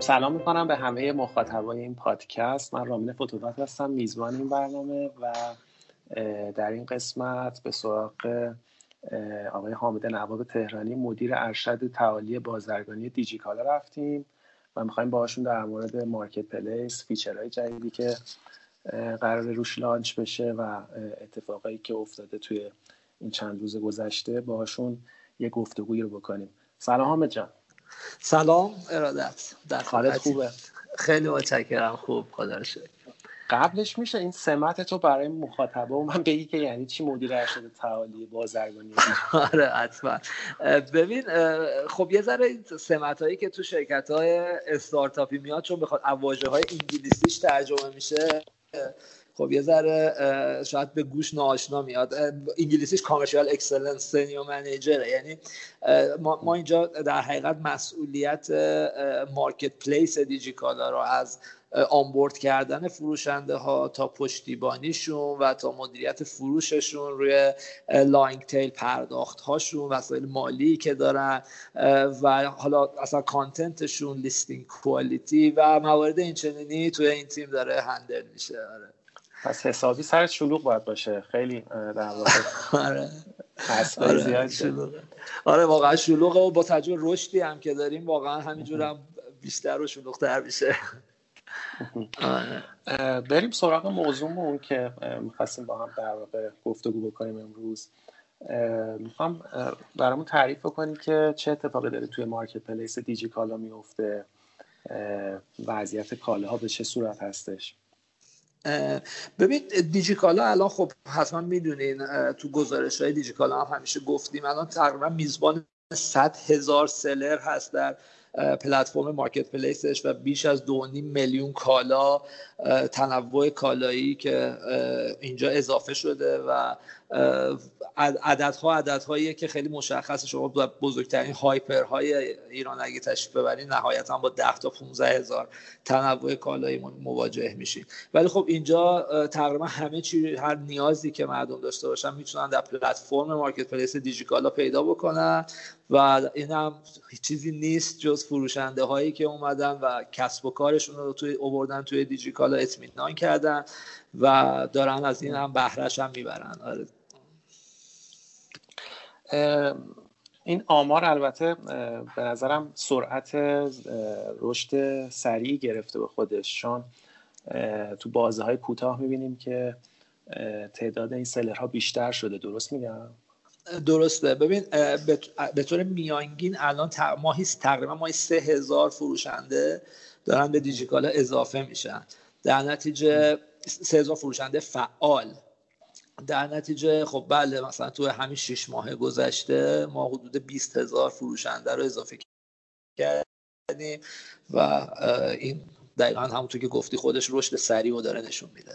سلام میکنم به همه مخاطبای این پادکست. من رامین فوتوات هستم، میزبان این برنامه، و در این قسمت به سراغ آقای حامد نواب تهرانی، مدیر ارشد تعالی بازرگانی دیجیکالا رفتیم و میخوایم باهاشون در مورد مارکت پلیس، فیچرهای جدیدی که قراره روش لانچ بشه و اتفاقایی که افتاده توی این چند روز گذشته باهاشون یه گفتگویی رو بکنیم. سلام حامد جان. سلام ارادت، در حالت خوبه؟ خیلی متشکرم، خوب، خدا رو شکر. قبلش میشه این سمت تو برای مخاطبه و من بگی که یعنی چی مدیر ارشد تعالی بازرگانی؟ آره حتما. ببین خب یه ذره این سمتایی که تو شرکت‌های استارتاپی میاد، چون بخواد واژه‌های انگلیسیش ترجمه میشه، خب یه ذره شاید به گوش ناآشنا میاد. انگلیسیش کامرشال اکسلنس سینیور منیجر، یعنی ما اینجا در حقیقت مسئولیت مارکت پلیس دیجیکالا رو از آنبورد کردن فروشنده ها تا پشتیبانیشون و تا مدیریت فروششون، روی لانگ تیل پرداخت هاشون، وسایل مالی که دارن و حالا اصلا کانتنتشون، لیستینگ کوالیتی و موارد اینچنینی توی این تیم داره هندل میشه. آره پس حسابی سر شلوغ باید باشه، خیلی در واقع حسابی زیاد شلوغه. آره واقعا شلوغه و با تجربه رشدی هم که داریم واقعا همینجور هم بیشتر و شلوغ‌تر میشه. بریم سراغ موضوعمون که می‌خواستیم با هم در واقع گفتگو بکنیم امروز. می‌خوام برامون تعریف بکنی که چه اتفاقی داره توی مارکت پلیس دیجیکالا میفته، وضعیت کالاها به چه صورت هستش. ببین دیجیکالا الان خب حتما میدونین، تو گزارش‌های دیجیکالا هم همیشه گفتیم الان تقریبا میزبان 100,000 سلر هست در پلتفرم مارکت پلیسش و بیش از 2.5 میلیون کالا، تنوع کالایی که اینجا اضافه شده و عددهایی که خیلی مشخصه. شما بزرگترین هایپرهای ایران اگه تشریف ببرین نهایتاً با 10,000 تا 15,000 تنوع کالایی مواجه میشین. ولی خب اینجا تقریبا همه چی، هر نیازی که مردم داشته باشن میتونن در پلتفرم مارکت پلیس دیجیکالا پیدا بکنن و این هم چیزی نیست جز فروشنده هایی که اومدن و کسب و کارشون رو توی آوردن توی دیجیکالا، اطمینان کردن و دارن از این هم بهره‌اش هم میبرن. آره این آمار البته به نظرم سرعت رشد سریع گرفته به خودش، چون تو بازه های کوتاه میبینیم که تعداد این سلرها بیشتر شده. درست میگم؟ درسته. ببین به طور میانگین الان تقریبا ماهی 3,000 فروشنده دارن به دیجیکالا اضافه میشن، در نتیجه 3,000 فروشنده فعال. در نتیجه خب بله، مثلا تو همین 6 ماه گذشته ما حدود 20,000 فروشنده رو اضافه کردیم و این دقیقا همونطور که گفتی خودش رشد سریع رو داره نشون میده.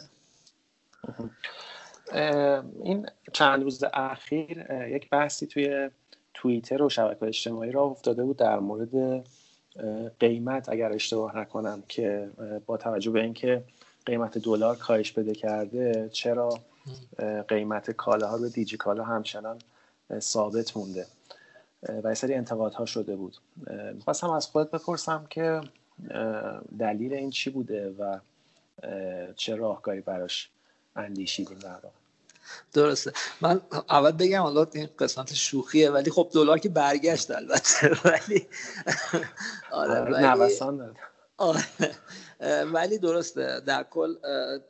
این چند روز اخیر یک بحثی توی توییتر و شبکه‌های اجتماعی راه افتاده بود در مورد قیمت، اگر اشتباه نکنم، که با توجه به اینکه قیمت دلار کاهش پیدا کرده چرا قیمت کالاها به دیجیکالا همچنان ثابت مونده و یه سری انتقادها شده بود. می‌خواستم از خودت بپرسم که دلیل این چی بوده و چه راهکاری براش اندیشیدیم در واقع؟ درسته. من اول بگم، حالا این قسمت شوخیه، ولی خب دلار که برگشت البته، ولی آره نوسان داد. ولی درسته، در کل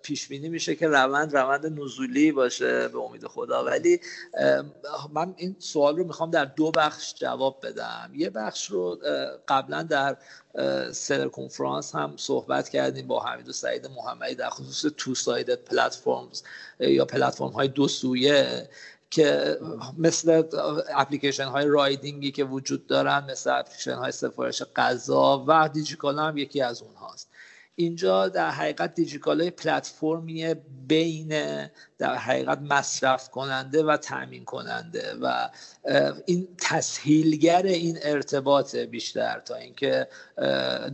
پیش بینی میشه که روند نزولی باشه به امید خدا. ولی من این سوال رو میخوام در دو بخش جواب بدم. یه بخش رو قبلا در سلر کنفرانس هم صحبت کردیم با حمید و سعید محمدی در خصوص تو سایدد پلتفرمز یا پلتفرم های دو سویه، که مثل اپلیکیشن های رایدینگی که وجود دارن، مثل اپلیکیشن های سفارش غذا، و دیجیکالا هم یکی از اونهاست. اینجا در حقیقت دیجیکالا پلتفرمیه بین در حقیقت مصرف کننده و تامین کننده و این تسهیلگر این ارتباطه بیشتر تا اینکه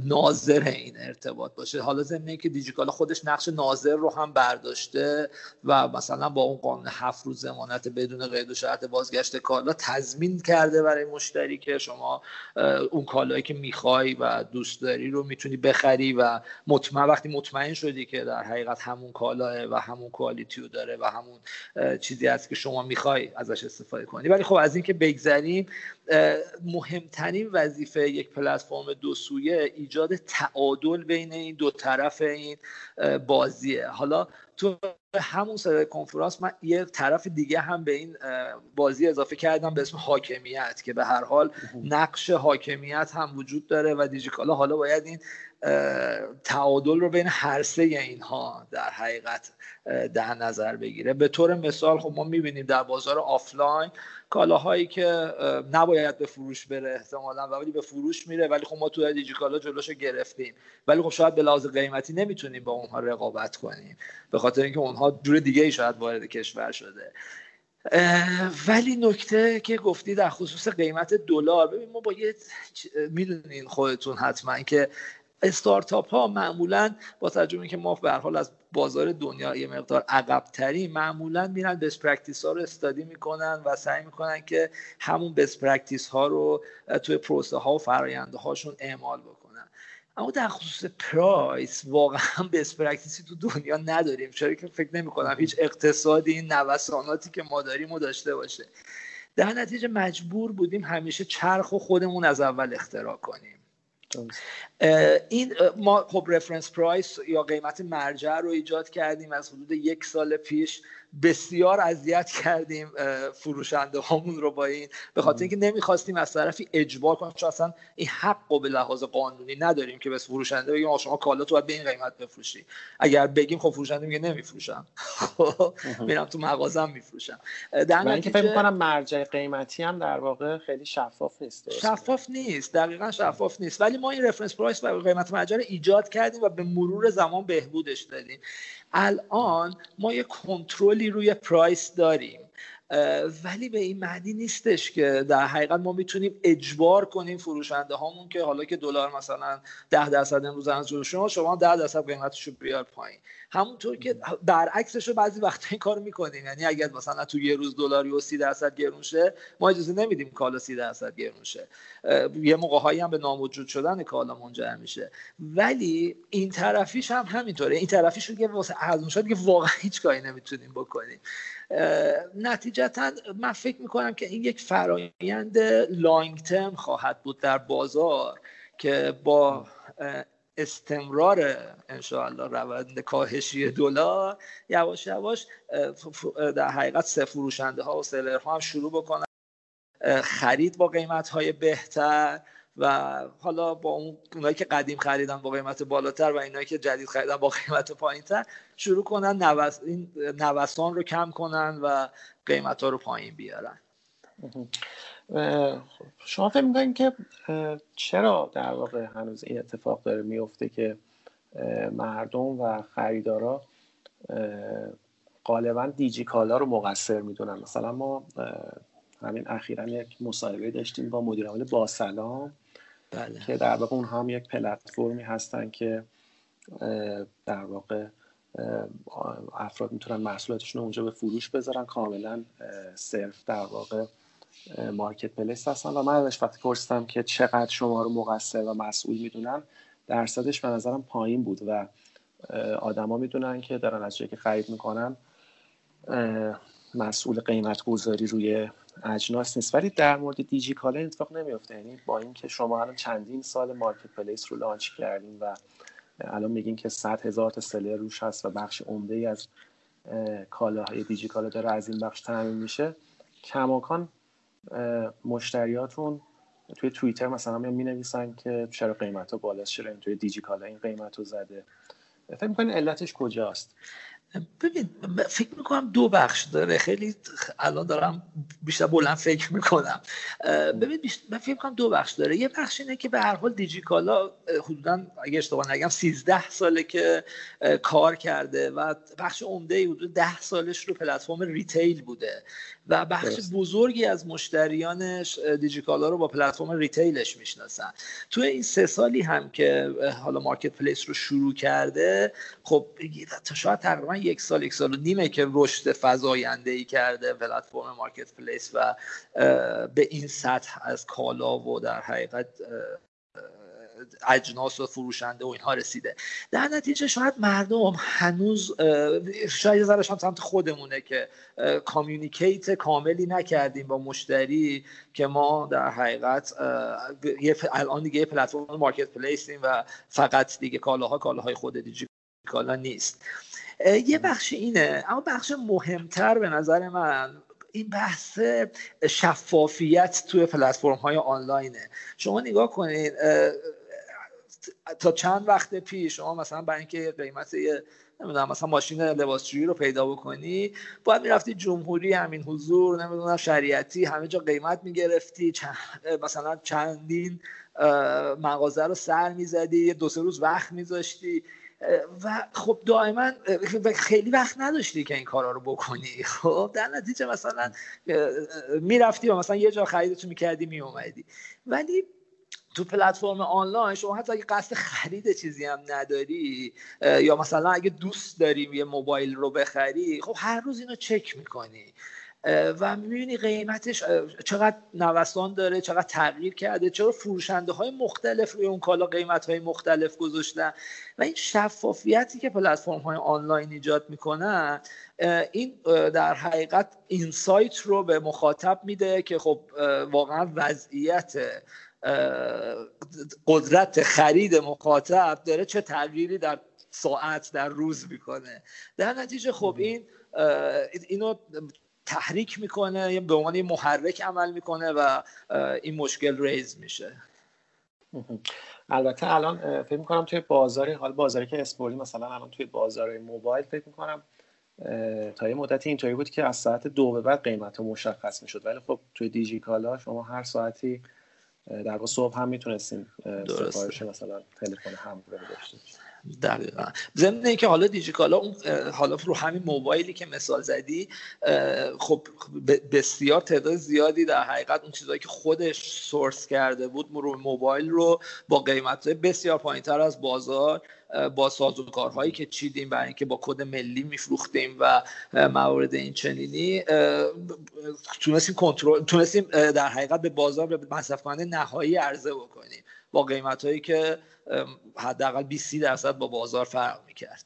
ناظر این ارتباط باشه. حالا ضمن که دیجیکالا خودش نقش ناظر رو هم برداشته و مثلا با اون قانون 7 روز ضمانت بدون قید و شرط بازگشت کالا تضمین کرده برای مشتری که شما اون کالایی که میخوای و دوست داری رو میتونی بخری و مطمئن وقتی مطمئن شدی که در حقیقت همون کالاه و همون کوالیتی رو داره و همون چیزی هست که شما میخوای ازش استفاده کنی. ولی خب از این که بگذریم، مهمترین وظیفه یک پلتفرم دو سویه ایجاد تعادل بین این دو طرف این بازیه. حالا تو همون صدای کنفرانس من یه طرف دیگه هم به این بازی اضافه کردم به اسم حاکمیت که به هر حال نقش حاکمیت هم وجود داره و دیجیکالا حالا باید این تعادل رو بین هر سه اینها در حقیقت در نظر بگیره. به طور مثال خب ما می‌بینیم در بازار آفلاین کالاهایی که نباید به فروش بره احتمالاً ولی به فروش میره، ولی خب ما تو دیجیکالا جلوشو گرفتیم، ولی خب شاید به لحاظ قیمتی نمیتونیم با اونها رقابت کنیم به خاطر اینکه اونها جور دیگه ای شاید وارد کشور شده. ولی نکته که گفتی در خصوص قیمت دلار، ببین ما با یه میدونین خودتون حتما که استارتاپ ها معمولاً با تجربه که ما به هر حال از بازار دنیا یه مقدار عقب تری، معمولاً میرن بس پرکتیس ها رو استادی میکنن و سعی میکنن که همون بس پرکتیس ها رو توی پروسه ها و فراینده هاشون اعمال بکنن. اما در خصوص پرایس واقعا بس پرکتیسی تو دنیا نداریم، چرا که فکر نمیکنم هیچ اقتصادی این نوساناتی که ما داریم رو داشته باشه. در نتیجه مجبور بودیم همیشه چرخو خودمون از اول اختراع کنیم. این ما خب رفرنس پرایس یا قیمت مرجع رو ایجاد کردیم از حدود 1 سال پیش. بسیار اذیت کردیم فروشنده هامون رو با این، به خاطر اینکه نمیخواستیم از طرفی اجبار کنیم، چون اصلا این حق رو به لحاظ قانونی نداریم که بس فروشنده بگیم شما کالا تو باید به این قیمت بفروشی. اگر بگیم خب فروشنده میگه نمیفروشم، خب میرم تو مغازم میفروشم. در من که فکر می‌کنم مرجع قیمتی هم در واقع خیلی شفاف نیست. شفاف نیست، دقیقاً شفاف نیست. ولی ما این رفرنس پرایس و قیمت مرجع رو ایجاد کردیم و به مرور زمان بهبودش دادیم. الان ما یه کنترلی روی پرایس داریم، ولی به این معنی نیستش که در حقیقت ما میتونیم اجبار کنیم فروشنده هامون که حالا که دلار مثلا 10% امروز انجام شما 10% قیمتشو بیار پایین. همونطور که برعکسش رو بعضی وقتا این کارو میکنیم، یعنی اگر مثلا تو یه روز دلار 30% گرون شه ما اجازه نمیدیم کالا 30% گرون شه. یه موقع‌هایی هم به ناموجود شدن کالا منجر میشه. ولی این طرفیش هم همینطوره، این طرفیش رو که واسه اون شد که واقعا هیچ کاری نمیتونیم بکنیم. نتیجتا من فکر میکنم که این یک فرایند لانگ ترم خواهد بود در بازار که با استمرار انشاءالله روند کاهشی دلار یواش یواش در حقیقت فروشنده ها و سلر ها هم شروع بکنن خرید با قیمت های بهتر و حالا با اونایی که قدیم خریدن با قیمت بالاتر و اینایی که جدید خریدن با قیمت پایینتر شروع کنن این نوسان رو کم کنن و قیمت ها رو پایین بیارن. شما فکر می‌کنید که چرا در واقع هنوز این اتفاق داره میفته که مردم و خریدارا غالبا دیجیکالا رو مقصر میدونن؟ مثلا ما همین اخیراً یک مصاحبه داشتیم با مدیر عامل باسلام، بله، که در واقع اونها هم یک پلتفرمی هستن که در واقع افراد میتونن محصولاتشون رو اونجا به فروش بذارن، کاملا صرف در واقع مارکت پلیس هستن. و من ازش وقتی پرسیدم که چقدر شما رو مقصر و مسئول میدونن، درصدش به نظرم پایین بود و آدما میدونن که دارن از جایی که خرید میکنن مسئول قیمت گذاری روی اجناس نیست. ولی در مورد دیجیکالا اتفاق نمیفته، یعنی با اینکه شما الان چندین سال مارکت پلیس رو لانچ کردین و الان میگین که 100,000 تا سلر روش هست و بخش عمده‌ای از کالاهای دیجیکالا داره از این بخش تامین میشه، کماکان مشتریاتون توی توییتر مثلا مینویسن که چرا قیمت‌ها بالاست، چرا اینطوری دیجیکالا این قیمتو زده. فکر می‌کنین علتش کجاست؟ ببین فکر میکنم دو بخش داره، خیلی الان دارم بیشتر بلند فکر میکنم. ببین من فکر میکنم دو بخش داره. یه بخش اینه که به هر حال دیجیکالا حدوداً اگه اشتباه نگم 13 ساله که کار کرده و بخش عمده‌ای حدود 10 سالش رو پلتفرم ریتیل بوده و بخش بزرگی از مشتریانش دیجیکالا رو با پلتفرم ریتیلش میشناسن. توی این 3 سالی هم که حالا مارکت پلیس رو شروع کرده، خب تا شاید تقریبا 1 سال 1 سال و نیمه که رشد فزاینده‌ای کرده پلتفرم مارکت پلیس و به این سطح از کالا و در حقیقت اجناس و فروشنده و اینها رسیده. در نتیجه شاید مردم هنوز، شاید ذره‌اش هم سمت خودمونه که کامیونیکیت کاملی نکردیم با مشتری که ما در حقیقت الان دیگه پلتفرم مارکت پلیسیم و فقط دیگه کالاهای خود دیجیکالا نیست. یه بخش اینه، اما بخش مهمتر به نظر من این بحث شفافیت توی پلتفرم‌های آنلاینه. شما نگاه کنید تا چند وقت پیش شما مثلا برای اینکه قیمت یه نمیدونم مثلا ماشین لباسشویی رو پیدا بکنی باید میرفتی جمهوری، همین حضور، نمیدونم شریعتی، همه جا قیمت میگرفتی، مثلا چندین مغازه رو سر میزدی، 2-3 روز وقت میذاشتی و خب دائما خیلی وقت نداشتی که این کارا رو بکنی. خب در نتیجه مثلا میرفتی و مثلا یه جا خریدتو میکردی میومدی، ولی تو پلتفرم آنلاین شما حتی اگه قصد خرید چیزی هم نداری یا مثلا اگه دوست داری یه موبایل رو بخری، خب هر روز اینو چک میکنی و می‌بینی قیمتش چقدر نوسان داره، چقدر تغییر کرده، چرا فروشنده‌های مختلف روی اون کالا قیمت‌های مختلف گذاشتن. و این شفافیتی که پلتفرم‌های آنلاین ایجاد می‌کنن این در حقیقت اینسایت رو به مخاطب میده که خب واقعا وضعیت قدرت خرید مخاطب داره چه تغییری در ساعت در روز می‌کنه. در نتیجه خب اینو تحریک میکنه، به عنوان محرک عمل میکنه و این مشکل ریز میشه. البته الان فکر میکنم توی بازاری، حال بازاری که اسپوری مثلا الان توی بازار موبایل فکر میکنم تا یه مدتی اینطوری بود که از ساعت 2 به بعد قیمت مشخص میشد، ولی خب توی دیجیکالا شما هر ساعتی در واقع صبح هم میتونستین سفارش مثلا تلفن همراه داشتید. دقیقاً. ضمن اینکه حالا دیجیکالا اون حالا رو همین موبایلی که مثال زدی، خب بسیار تعداد زیادی در حقیقت اون چیزایی که خودش سورس کرده بود رو موبایل رو با قیمت‌های بسیار پایین‌تر از بازار با سازوکارهایی که چیدیم برای اینکه با کد ملی میفروختیم و موارد این چنینی تونستیم در حقیقت به بازار، به مصرف کننده نهایی عرضه بکنیم با قیمت‌هایی که حداقل 20-30% با بازار فرق می‌کرد.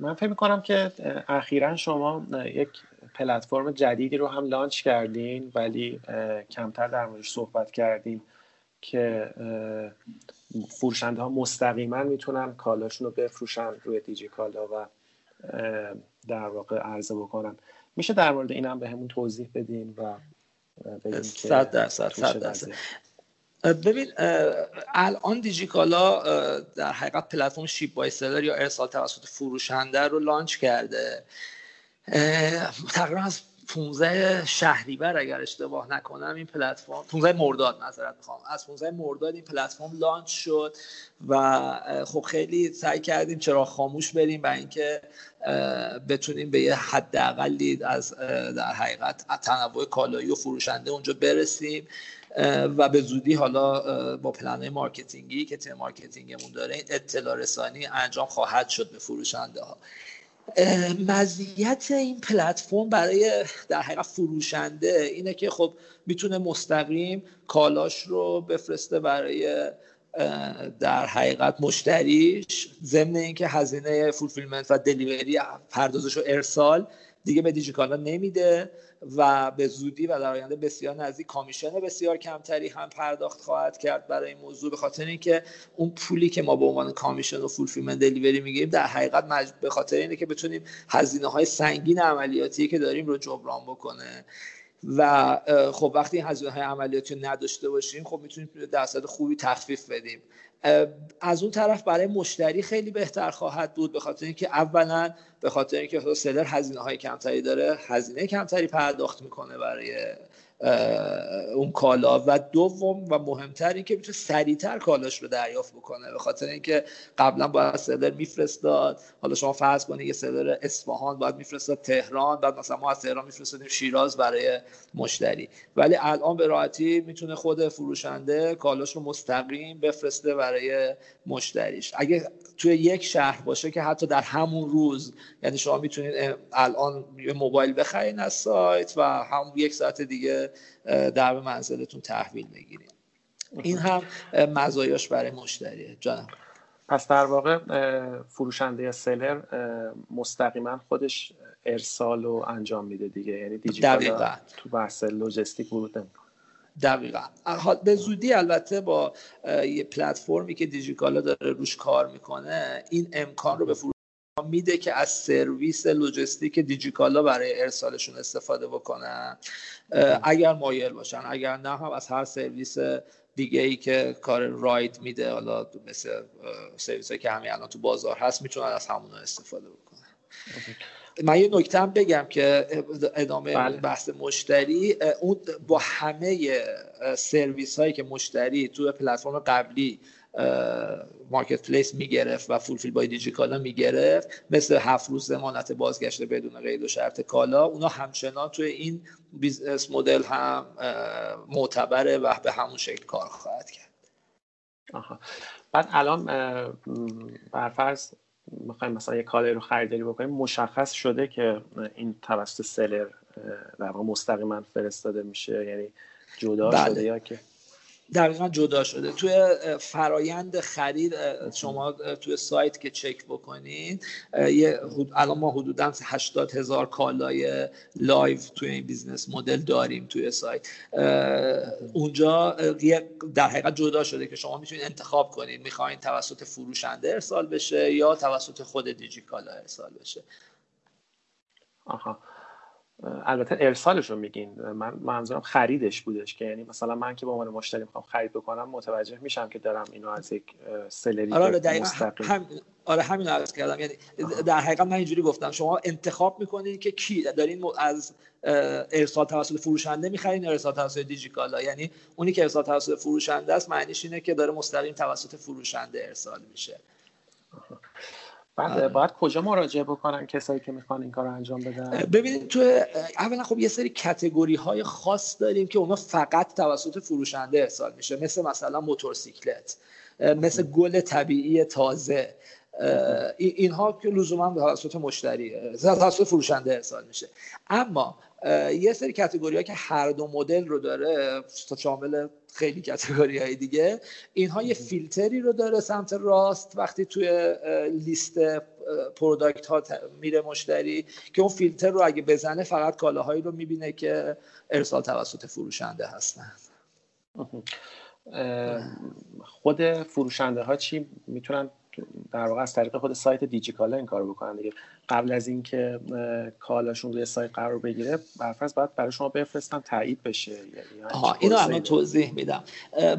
من فکر می‌کنم که اخیراً شما یک پلتفرم جدیدی رو هم لانچ کردین ولی کمتر در موردش صحبت کردین که فروشنده‌ها مستقیما میتونن کالاشون رو بفروشن روی دیجیکالا و در واقع عرضه بکنن. میشه در مورد این هم بهمون توضیح بدین و بگین 100%. ببین الان دیجیکالا در حقیقت پلتفرم شیپ بای سلر یا ارسال توسط فروشنده رو لانچ کرده. تقریبا از 15 شهریور اگر اشتباه نکنم این پلتفرم 15 مرداد این پلتفرم لانچ شد و خب خیلی سعی کردیم چراغ خاموش بریم برای اینکه بتونیم به یه حداقلی از در حقیقت تنوع کالایی و فروشنده اونجا برسیم و به زودی حالا با پلن‌های مارکتینگی که تیم مارکتینگمون داره این اطلاع رسانی انجام خواهد شد به فروشنده ها. مزیت این پلتفرم برای در حقیقت فروشنده اینه که خب میتونه مستقیم کالاش رو بفرسته برای در حقیقت مشتریش، ضمن اینکه هزینه فولفیلمنت و دلیوری، پردازش و ارسال دیگه به دیجیکالا نمیده و به زودی و در آینده بسیار نزدیک کامیشن بسیار کمتری هم پرداخت خواهد کرد برای این موضوع، به خاطر اینکه اون پولی که ما به عنوان کامیشن و فولفیلمنت دلیوری میگیریم در حقیقت به خاطر اینه که بتونیم هزینه‌های سنگین عملیاتی که داریم رو جبران بکنه. و خب وقتی این هزینه‌های عملیاتی رو نداشته باشیم خب میتونیم درصد خوبی تخفیف بدیم. از اون طرف برای مشتری خیلی بهتر خواهد بود، به خاطر اینکه اولا به خاطر اینکه سلر هزینه‌های کمتری داره، هزینه کمتری پرداخت میکنه برای اون کالا، و دوم و مهمتر اینکه میتونه سریعتر کالاش رو دریافت بکنه، به خاطر اینکه قبلا باید سلر میفرستاد، حالا شما فرض کنید یه سلر اصفهان باید میفرستاد تهران، بعد مثلا ما از تهران میفرستادیم شیراز برای مشتری، ولی الان به راحتی میتونه خود فروشنده کالاش رو مستقیم بفرسته برای مشتریش. اگه توی یک شهر باشه که حتی در همون روز، یعنی شما میتونید الان موبایل بخرید از سایت و هم یک ساعت دیگه در به منزلتون تحویل بگیرید. این هم مزایاش برای مشتریه. جانم، پس در واقع فروشنده یا سلر مستقیما خودش ارسال رو انجام میده دیگه، یعنی دیجیکالا تو بحث لوجستیک ورود نمیکنه. دقیقاً. به زودی البته با یه پلتفرمی که دیجیکالا داره روش کار میکنه این امکان رو به فروشنده میده که از سرویس لوجستیک دیجیکالا برای ارسالشون استفاده بکنن اگر مایل باشن، اگر نه هم از هر سرویس دیگه ای که کار راید میده، حالا مثل سرویس‌هایی که همین الان تو بازار هست، میتونن از همون استفاده بکنن. من یه نکته هم بگم که ادامه بحث مشتری، اون با همه سرویس هایی که مشتری تو پلتفرم قبلی مارکت پلیس میگرفت و فولفیل بای دیجیکالا میگرفت، مثل 7 روز ضمانت بازگشت بدون قید و شرط کالا، اونا همچنان توی این بیزنس مدل هم معتبره و به همون شکل کار خواهد کرد. آها. بعد الان برفرض میخوایم مثلا یه کالا رو خریداری بکنیم، مشخص شده که این توسط سلر در واقع مستقیما فرستاده میشه، یعنی جدا شده یا که دقیقاً جدا شده. توی فرایند خرید شما توی سایت که چک بکنید، الان ما حدوداً 80,000 کالای لایو توی این بیزنس مدل داریم توی سایت. اونجا در حقیقت جدا شده که شما میتونید انتخاب کنید میخواین توسط فروشنده ارسال بشه یا توسط خود دیجیکالا ارسال بشه. آها. البته ارسالش رو میگین، من منظورم خریدش بودش، که یعنی مثلا من که به عنوان مشتری میخوام خرید بکنم متوجه میشم که دارم اینو از یک سلری مستقیم. آره همین عرض کردم، یعنی در حقیقت من اینجوری گفتم شما انتخاب میکنین که کی دارین از ارسال توسط فروشنده میخرین، ارسال توسط دیجیکالا. یعنی اونی که ارسال توسط فروشنده است معنیش اینه که داره مستقیم توسط فروشنده ارسال میشه. باید کجا مراجعه بکنن کسایی که میخوان این کارو انجام بدن؟ ببینید تو اولا خب یه سری کاتگوری های خاص داریم که اونا فقط توسط فروشنده ارسال میشه، مثلا موتورسیکلت، مثل گل طبیعی تازه، اینها که لزوما توسط مشتری توسط فروشنده ارسال میشه. اما یه سری کاتگوری‌ها که هر دو مدل رو داره، شامل خیلی کاتگوری‌های دیگه، اینها یه فیلتری رو داره سمت راست وقتی توی لیست پروداکت ها میره مشتری، که اون فیلتر رو اگه بزنه فقط کالاهایی رو میبینه که ارسال توسط فروشنده هستن. خود فروشنده ها چی میتونن در واقع از طریق خود سایت دیجیکالا این کارو بکنن دیگه؟ قبل از اینکه کالاشون روی سایت قرار بگیره برفرض باید برای شما بفرستن تایید بشه. آها، اینو الان توضیح میدم.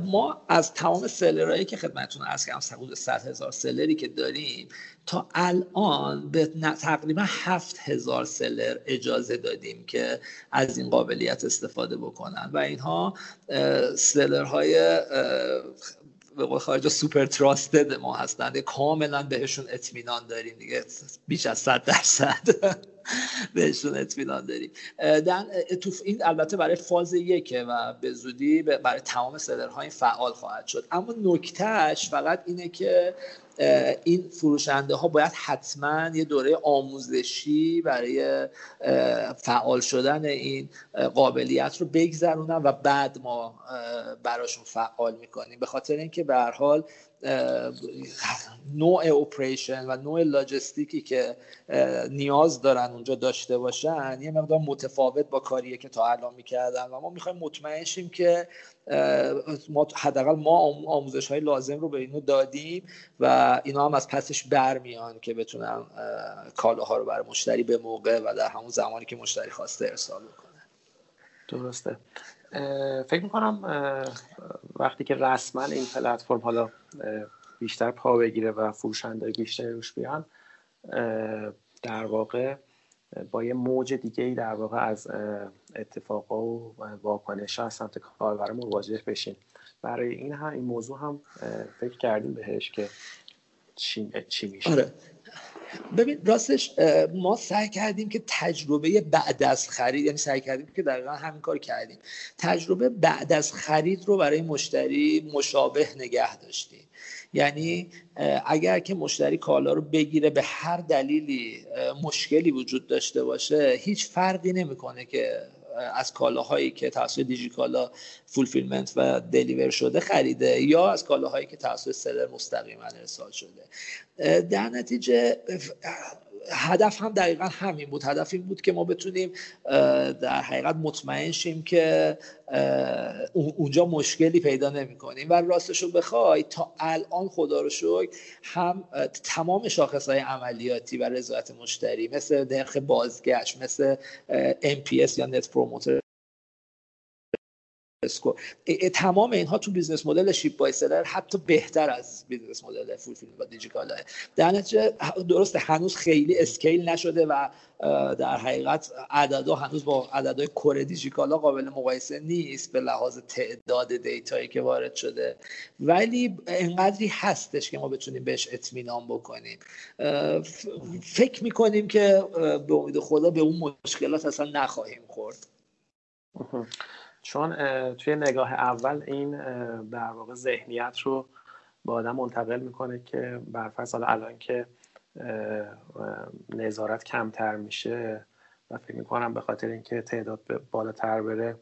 ما از تمام سلرایی که خدمتتون عرض کردم، حدود 100,000 سلری که داریم، تا الان به تقریبا 7,000 سلر اجازه دادیم که از این قابلیت استفاده بکنن، و اینها سلرهای به قول خارجا سوپر تراستد ما هستند، کاملا بهشون اطمینان داریم دیگه، بیش از 100% بهشون اطمینان داریم. این البته برای فاز یکه و به زودی برای تمام سلرهای فعال خواهد شد. اما نکتهش فقط اینه که این فروشنده ها باید حتما یه دوره آموزشی برای فعال شدن این قابلیت رو بگذرونن و بعد ما براشون فعال میکنیم، به خاطر اینکه به هر حال نوع اپریشن و نوع لاجستیکی که نیاز دارن اونجا داشته باشن یه مقدار متفاوت با کاریه که تا الان میکردن، و ما میخوایم مطمئن شیم که حداقل ما آموزش های لازم رو به اینو دادیم و اینا هم از پسش برمیان که بتونن کالاها رو برای مشتری به موقع و در همون زمانی که مشتری خواسته ارسال بکنن. درسته. فکر میکنم وقتی که رسما این پلتفرم حالا بیشتر پا بگیره و فروشنده بیشتری روش بیان، در واقع با یه موج دیگه‌ای در واقع از اتفاقا و واکنش‌ها از سمت کاربرا مواجه بشین. برای این هم این موضوع هم فکر کردیم بهش که چی میشه. آره. ببین راستش ما سعی کردیم که تجربه بعد از خرید، یعنی سعی کردیم که دقیقا همین کار کردیم، تجربه بعد از خرید رو برای مشتری مشابه نگه داشتیم. یعنی اگر که مشتری کالا رو بگیره به هر دلیلی مشکلی وجود داشته باشه، هیچ فرقی نمیکنه که از کالاهایی که توسط دیجیکالا فولفیلمنت و دلیور شده خریده یا از کالاهایی که توسط سلر مستقیما ارسال شده. در نتیجه هدف هم دقیقا همین بود. هدف این بود که ما بتونیم در حقیقت مطمئن شیم که اونجا مشکلی پیدا نمی کنیم. و راستشو بخوای تا الان خدا رو شکر هم تمام شاخصهای عملیاتی و رضایت مشتری، مثل نرخ بازگشت، مثل NPS یا نت پروموتر اسکور، تمام اینها تو بیزنس مدل شیپ بای سلر حتی بهتر از بیزنس مدل فولفیل با دیجیکالا. در نتیجه درسته هنوز خیلی اسکیل نشده و در حقیقت عددا هنوز با عددهای کره دیجیکالا قابل مقایسه نیست به لحاظ تعداد دیتایی که وارد شده، ولی اینقدری هستش که ما بتونیم بهش اطمینان بکنیم. فکر میکنیم که به امید خدا به اون مشکلات اصلا نخواهیم خورد. چون توی نگاه اول این در واقع ذهنیت رو با آدم منتقل میکنه که برفرض الان که نظارت کمتر میشه و فکر میکنم به خاطر اینکه تعداد بالاتر بره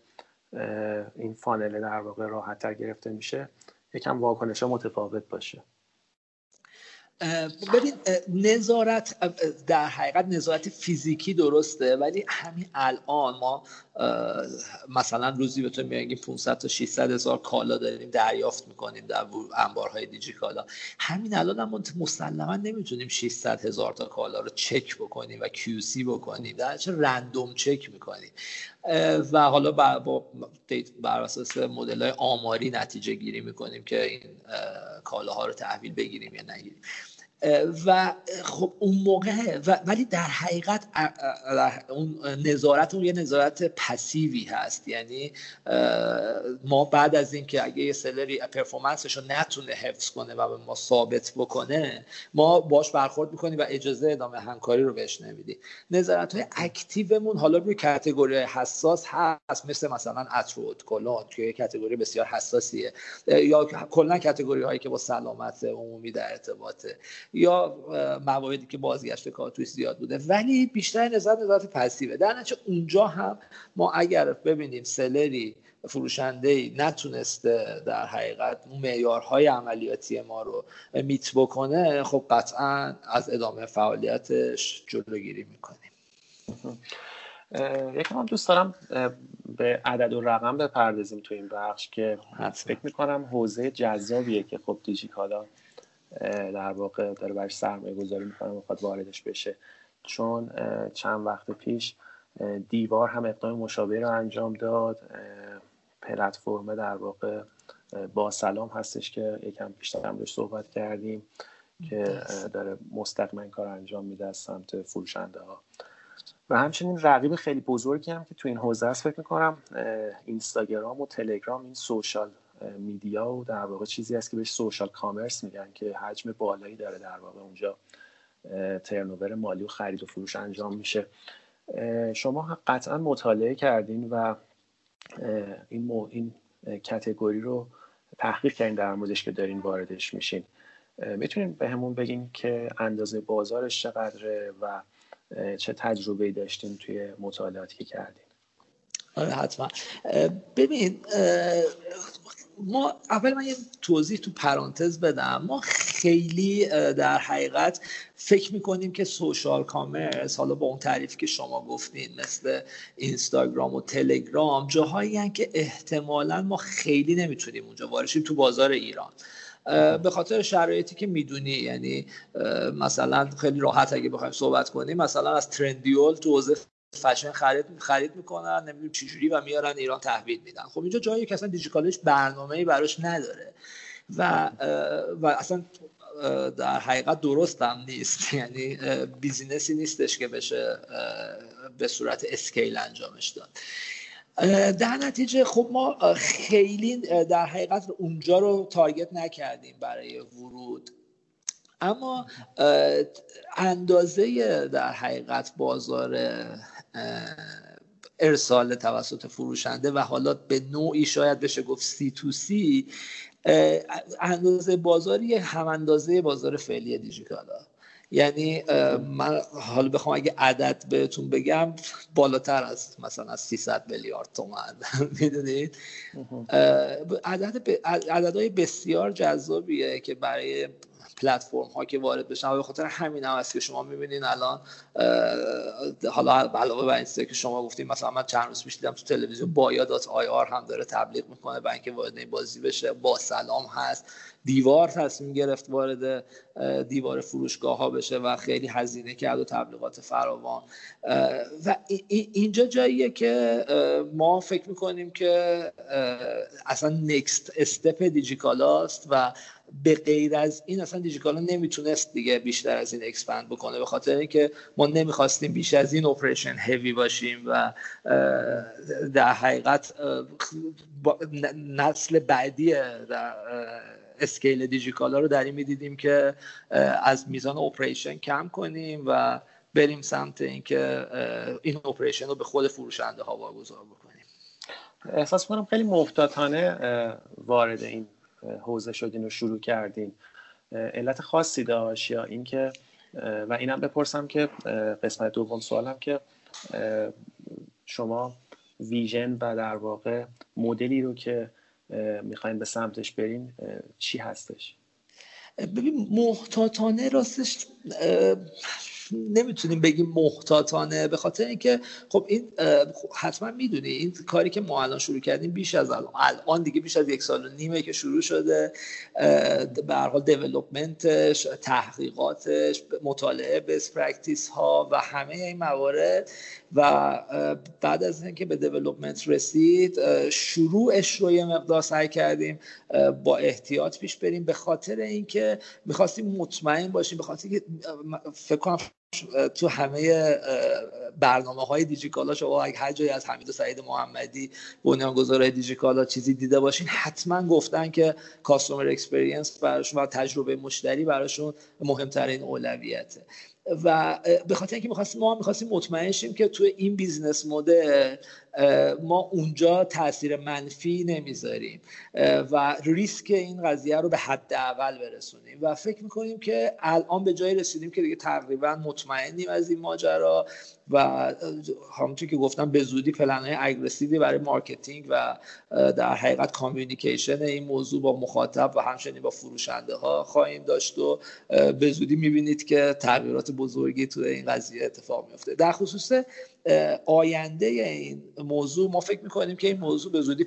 این فانل در واقع راحت‌تر گرفته میشه، یکم واکنش متفاوت باشه. ببین نظارت در حقیقت نظارت فیزیکی درسته، ولی همین الان ما مثلا روزی به تو میگیم 500 تا 600 هزار کالا داریم دریافت میکنیم در انبارهای دیجیکالا. همین الان هم مسلما نمیتونیم 600 هزار تا کالا رو چک بکنیم و QC بکنیم، در چه رندوم چک میکنیم و حالا بر اساس مدل‌های آماری نتیجه گیری میکنیم که این کالاها رو تحویل بگیریم یا نگیریم. و خب اون موقع ولی در حقیقت اون نظارت اون یه نظارت پسیوی هست. یعنی ما بعد از این که اگه یه سلری پرفورمنسش رو نتونه حفظ کنه و به ما ثابت بکنه، ما باش برخورد میکنیم و اجازه ادامه همکاری رو بهش نمیدیم. نظارت های اکتیومون حالا روی کاتگوری حساس هست، مثلا اترود کلون که یه کاتگوری بسیار حساسیه، یا کلا کاتگوری هایی که با سلامت عمومی در ارتباطه، یا مواردی که بازگشت کار توی زیاد بوده. ولی بیشتر نظارت پسیوه. در نتیجه اونجا هم ما اگر ببینیم سلری فروشنده‌ای نتونسته در حقیقت معیارهای عملیاتی ما رو میت بکنه، خب قطعا از ادامه فعالیتش جلوگیری میکنیم. یکم هم دوست دارم به عدد و رقم بپردازیم تو این بخش که فکر میکنم حوزه جذابیه که خب دیجیکالا در واقع داره برش سرمایه گذاری میکنه و خواهد واردش بشه. چون چند وقت پیش دیوار هم اقدام مشابه رو انجام داد. پلتفرم در واقع با سلام هستش که یکم بیشتر هم روش صحبت کردیم که داره مستقیما کار انجام میده از سمت فروشنده ها. و همچنین رقیب خیلی بزرگی هم که تو این حوزه هست، فکر میکنم اینستاگرام و تلگرام، این سوشال میدیا و در واقع چیزی هست که بهش سوشال کامرس میگن که حجم بالایی داره در واقع اونجا ترنوور مالی و خرید و فروش انجام میشه. شما قطعا مطالعه کردین و این کاتگوری رو تحقیق کردین در موردش که دارین واردش میشین. میتونین به همون بگین که اندازه بازارش چقدره و چه تجربه‌ای داشتین توی مطالعاتی که کردین؟ آره حتما. ببین ما اول من یه توضیح تو پرانتز بدم. ما خیلی در حقیقت فکر میکنیم که سوشال کامرس، حالا با اون تعریفی که شما گفتین، مثل اینستاگرام و تلگرام، جاهایی هستن که احتمالاً ما خیلی نمیتونیم اونجا وارد شیم تو بازار ایران به خاطر شرایطی که میدونی. یعنی مثلا خیلی راحت اگه بخوایم صحبت کنیم، مثلا از ترندیول تو حوزه فشن خرید میکنن، نمیدونم چجوری، و میارن ایران تحویل میدن. خب اینجا جایی که اصلا دیجیکالاش برنامه‌ای براش نداره و اصلا در حقیقت درست هم نیست، یعنی بیزینسی نیستش که بشه به صورت اسکیل انجامش داد. در نتیجه خب ما خیلی در حقیقت اونجا رو تارگت نکردیم برای ورود، اما اندازه در حقیقت بازار ارسال توسط فروشنده و حالا به نوعی شاید بشه گفت سی تو سی اندازه بازاری هم اندازه بازار فعلی دیجیکالا، یعنی من حالا بخوام اگه عدد بهتون بگم بالاتر از مثلا 300 میلیارد تومان میدونید عددهای بسیار جذابیه که برای پلتفرم ها که وارد بشن، و به خاطر همین هم هست که شما میبینین الان حالا علاوه بر اینکه شما گفتین مثلا من چند روز پیش دیدم تو تلویزیون بایا.ir هم داره تبلیغ میکنه برای اینکه وارد این بازی بشه، با سلام هست، دیوار تصمیم گرفت وارد دیوار فروشگاه ها بشه و خیلی هزینه کرد و تبلیغات فراوان. و اینجا جاییه که ما فکر میکنیم که اصلا نکست استپ دیجیکالاست و به غیر از این اصلا دیجیکالا نمیتونست دیگه بیشتر از این اکسپند بکنه، به خاطر اینکه ما نمیخواستیم بیش از این اپریشن هیوی باشیم و در حقیقت نسل بعدی در اسکیل دیجیکالا رو در این میدیدیم که از میزان اپریشن کم کنیم و بریم سمت اینکه این اپریشن رو به خود فروشنده ها واگذار بکنیم. احساس کنم خیلی محتاطانه وارد این حوزه شدین و شروع کردین. علت خاصی داشت یا اینکه، و اینم بپرسم که قسمت دوم سوالم، که شما ویژن و در واقع مدلی رو که میخواین به سمتش برین چی هستش؟ ببین محتاطانه، راستش نمیتونیم بگیم محتاطانه، به خاطر اینکه خب این حتما میدونی این کاری که ما الان شروع کردیم بیش از الان دیگه بیش از 1.5 سال که شروع شده، به هر حال دیولپمنتش، تحقیقاتش، مطالعه بس پرکتیس ها و همه این موارد، و بعد از اینکه به دیولپمنت رسید شروعش رو یه مقدار سعی کردیم با احتیاط پیش بریم، به خاطر اینکه می‌خواستیم مطمئن باشیم، به خاطر اینکه فکر کنم تو همه برنامه‌های دیجیکالا شما اگه هر جایی از حمید و سعید محمدی بنیانگذارای دیجیکالا چیزی دیده باشین، حتما گفتن که کاستومر اکسپریانس براشون و تجربه مشتری براشون مهمترین اولویته، و به خاطر اینکه ما می‌خواستیم مطمئن شیم که تو این بیزنس مدل ما اونجا تاثیر منفی نمیذاریم و ریسک این قضیه رو به حد اول برسونیم، و فکر میکنیم که الان به جایی رسیدیم که دیگه تقریبا مطمئنیم از این ماجرا، و همونطور که گفتم به زودی پلن‌های اگریسیوی برای مارکتینگ و در حقیقت کامیونیکیشن این موضوع با مخاطب و همچنین با فروشنده ها خواهیم داشت، و به زودی میبینید که تغییرات بزرگی تو این قضیه اتفاق میفته. در خصوص آینده این موضوع ما فکر میکنیم که این موضوع به زودی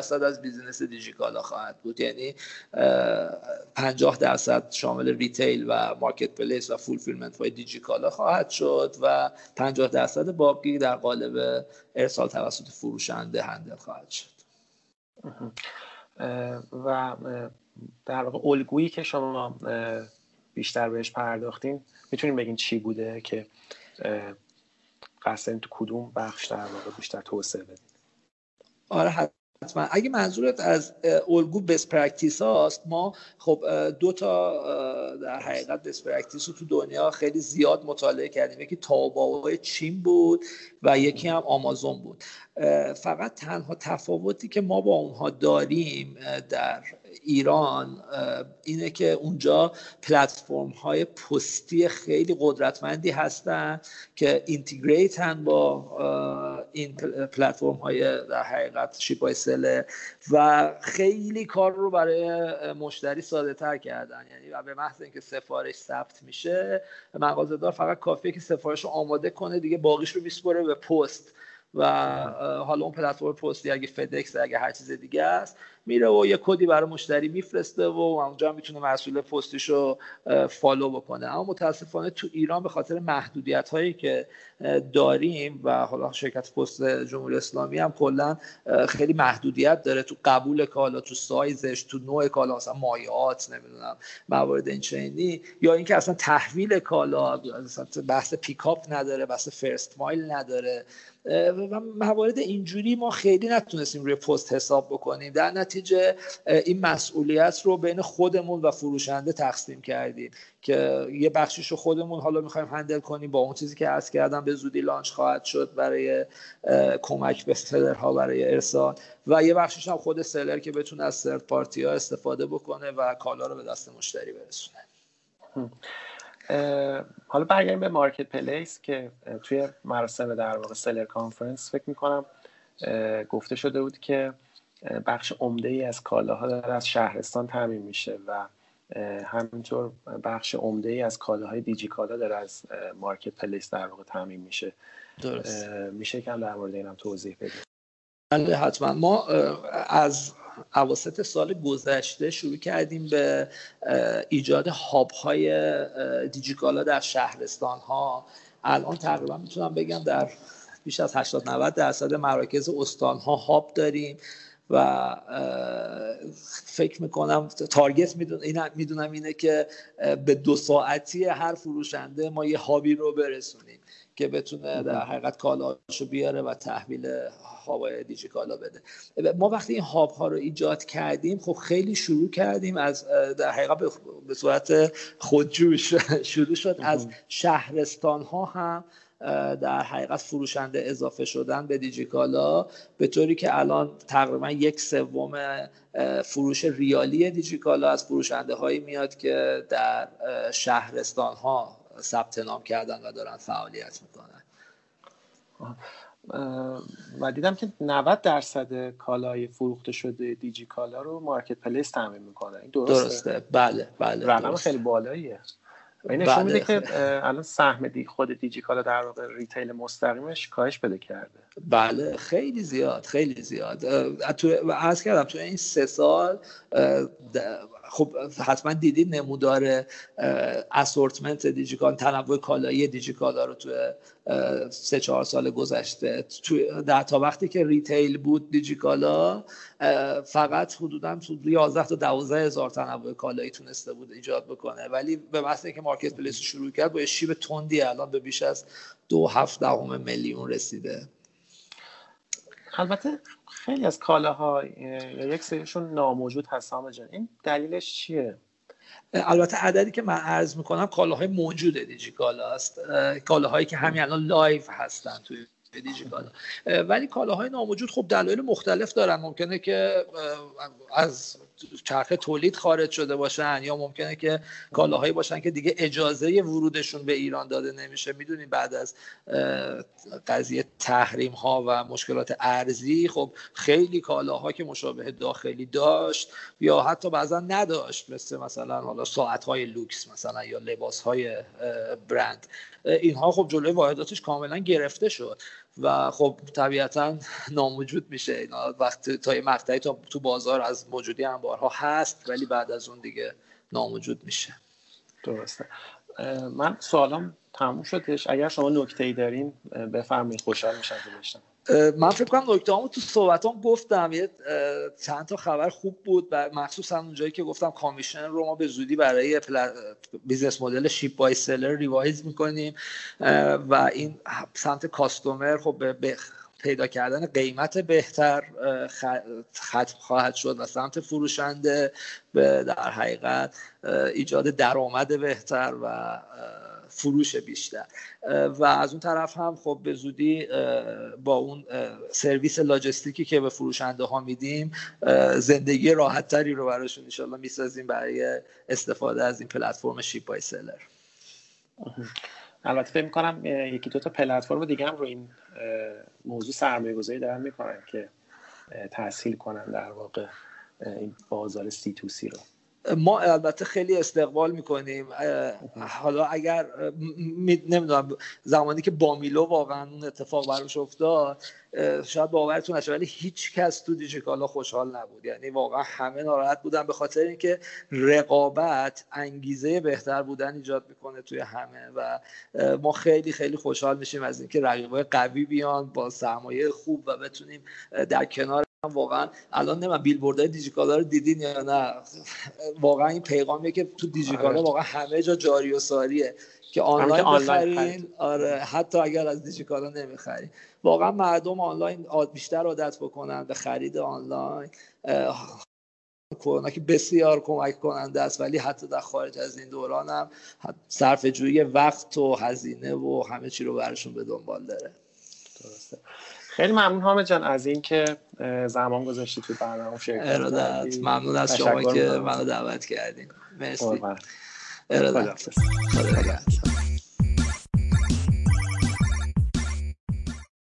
50% از بیزینس دیجیکالا خواهد بود، یعنی 50% شامل ریتیل و مارکت پلیس و فولفیلمنت های دیجیکالا خواهد شد و 50% باقی در قالب ارسال توسط فروشنده هندل خواهد شد. و در واقع الگویی که شما بیشتر بهش پرداختین میتونیم بگین چی بوده که قصدین تو کدوم بخش در واقع بیشتر توسعه بدین؟ آره حتما. اگه منظورت از الگو بس پرکتیس هاست، ما خب 2 تا در حقیقت بس پرکتیس رو تو دنیا خیلی زیاد مطالعه کردیم، یکی تابا چین بود و یکی هم آمازون بود. فقط تنها تفاوتی که ما با اونها داریم در ایران اینه که اونجا پلتفرم های پستی خیلی قدرتمندی هستن که اینتگریتن با این پلتفرم های در حقیقت شیپ بای سلر و خیلی کار رو برای مشتری ساده تر کردن، یعنی به محض اینکه سفارش ثبت میشه مغازه‌دار فقط کافیه که سفارش رو آماده کنه، دیگه باقیش رو میسپره به پست و حالا اون پلتفرم پستی اگه فدکس اگه هر چیز دیگه است میره و یه کدی برای مشتری میفرسته و اونجا میتونه مسئول پستیشو فالو بکنه. اما متاسفانه تو ایران به خاطر محدودیت هایی که داریم و حالا شرکت پست جمهوری اسلامی هم کلا خیلی محدودیت داره تو قبول کالا، تو سایزش، تو نوع کالا، مثلا مایعات، نمیدونم موارد این چنینی، یا اینکه اصلا تحویل کالا، مثلا بحث پیکاپ نداره، بحث فرست مایل نداره و موارد اینجوری ما خیلی نتونستیم روی پست حساب بکنیم. در نتیجه این مسئولیت رو بین خودمون و فروشنده تقسیم کردیم که یه بخشش رو خودمون حالا میخوایم هندل کنیم با اون چیزی که عرض کردم به زودی لانچ خواهد شد برای کمک به سلرها برای ارسال، و یه بخشش هم خود سلر که بتونه از ثرد پارتی ها استفاده بکنه و کالا رو به دست مشتری برسونه. حالا برگردیم به مارکت پلیس که توی مراسم در واقع سلر کانفرنس فکر می‌کنم گفته شده بود که بخش عمده‌ای از کالاها داره از شهرستان تامین میشه و همینطور بخش عمده‌ای از کالاهای دیجیکالا داره از مارکت پلیس در واقع تامین میشه. درست میشه کم در مورد اینم توضیح بدید؟ بله حتما. ما از اواسط سال گذشته شروع کردیم به ایجاد هاب‌های دیجیکالا در شهرستان‌ها. الان تقریبا میتونم بگم در بیش از 80-90% مراکز استان‌ها هاب داریم و فکر میکنم تارگت میدونم اینه که به 2 ساعتی هر فروشنده ما یه هابی رو برسونیم که بتونه در حقیقت کالاشو بیاره و تحویل هاب‌های دیجیکالا بده. ما وقتی این هاب‌ها رو ایجاد کردیم خب خیلی شروع کردیم از در حقیقت به صورت خودجوش شروع شد از شهرستان‌ها هم در حقیقت فروشنده اضافه شدن به دیجیکالا، به طوری که الان تقریبا 1/3 فروش ریالی دیجیکالا از فروشنده هایی میاد که در شهرستان ها ثبت نام کردن و دارن فعالیت میکنن و دیدم که 90% کالای فروخته شده دیجیکالا رو مارکت پلیس تامین میکنه. درسته؟ بله رقم خیلی بالاییه. این نشون میده که الان سهم خود دیجیکالا در واقع ریتیل مستقیمش کاهش پیدا کرده. بله خیلی زیاد. عرض کردم تو این 3 سال خب حتما دیدید نمودار اسورتمنت دیجیکالا، تنوع کالایی دیجیکالا رو تو 3-4 سال گذشته تا وقتی که ریتیل بود دیجیکالا فقط حدوداً تو 11,000 تا 12,000 تنوع کالایی تونسته بود ایجاد بکنه، ولی به واسطه که مارکت پلیس شروع کرد با یه شیب تندی الان به بیش از 2.7 میلیون رسیده. البته خیلی از کالاها یک سریشون ناموجود هست هم جان. این دلیلش چیه؟ البته عددی که من عرض میکنم کالاهای موجود دیجیکالا است، کالاهایی که همین الان لایف هستن توی دیجیکالا، ولی کالاهای ناموجود خب دلایل مختلف دارن. ممکنه که از چرخ تولید خارج شده باشن یا ممکنه که کالاهایی باشن که دیگه اجازه ورودشون به ایران داده نمیشه. میدونید بعد از قضیه تحریم ها و مشکلات ارزی خب خیلی کالاها که مشابه داخلی داشت یا حتی بعضا نداشت، مثلا حالا ساعت های لوکس مثلا یا لباس های برند، اینها خب جلوی وارداتش کاملا گرفته شد و خب طبیعتا ناموجود میشه اینا. وقتی تا یه مقطعی تا تو بازار از موجودی انبارها هست ولی بعد از اون دیگه ناموجود میشه. درسته. من سوالم تموم شدش. اگر شما نکته‌ای دارین بفرمایید، خوشحال میشم که بشنوم. من فکر کنم نکته‌هامو تو صحبتام گفتم. یه چند تا خبر خوب بود، مخصوصا اونجایی که گفتم کامیشن رو ما به زودی برای بیزنس مدل شیپ بای سلر ریوایز میکنیم و این سمت کاستومر خب به پیدا کردن قیمت بهتر ختم خواهد شد و سمت فروشنده به در حقیقت ایجاد درآمد بهتر و فروش بیشتر. و از اون طرف هم خب به زودی با اون سرویس لاجستیکی که به فروشنده ها میدیم زندگی راحت تری رو براشون ان شاء الله میسازیم برای استفاده از این پلتفرم شیپ بای سلر. البته فکر می‌کنم 1-2 تا پلتفرم دیگه هم رو این موضوع سرمایه‌گذاری دارن می‌کنن که تسهیل کنن در واقع این بازار C2C رو. ما البته خیلی استقبال میکنیم. حالا اگر نمیدونم زمانی که بامیلو واقعا اون اتفاق براش افتاد شاید باورتون نشه، ولی هیچ کس تو دیجیکالا خوشحال نبود، یعنی واقعا همه ناراحت بودن به خاطر اینکه رقابت انگیزه بهتر بودن ایجاد میکنه توی همه و ما خیلی خیلی خوشحال میشیم از اینکه رقیبای قوی بیان با سرمایه خوب و بتونیم در کنار. واقعا الان نه من بیلبوردهای دیجیکالا رو دیدین یا نه، واقعا این پیغامیه که تو دیجیکالا واقعا همه جا جاری و ساریه که آنلاین بخرین، آره حتی اگر از دیجیکالا نمیخرین. واقعا مردم آنلاین بیشتر عادت بکنن به خرید آنلاین، کرونا که بسیار کمک کننده است، ولی حتی در خارج از این دوران هم صرف جویی وقت و هزینه و همه چی رو برشون به دنبال داره. درسته. خیلی ممنون حامد جان از این که زمان گذاشتی توی برنامه شرکت کردی. ممنون از شما که منو دعوت کردین. مرسی. ارادت.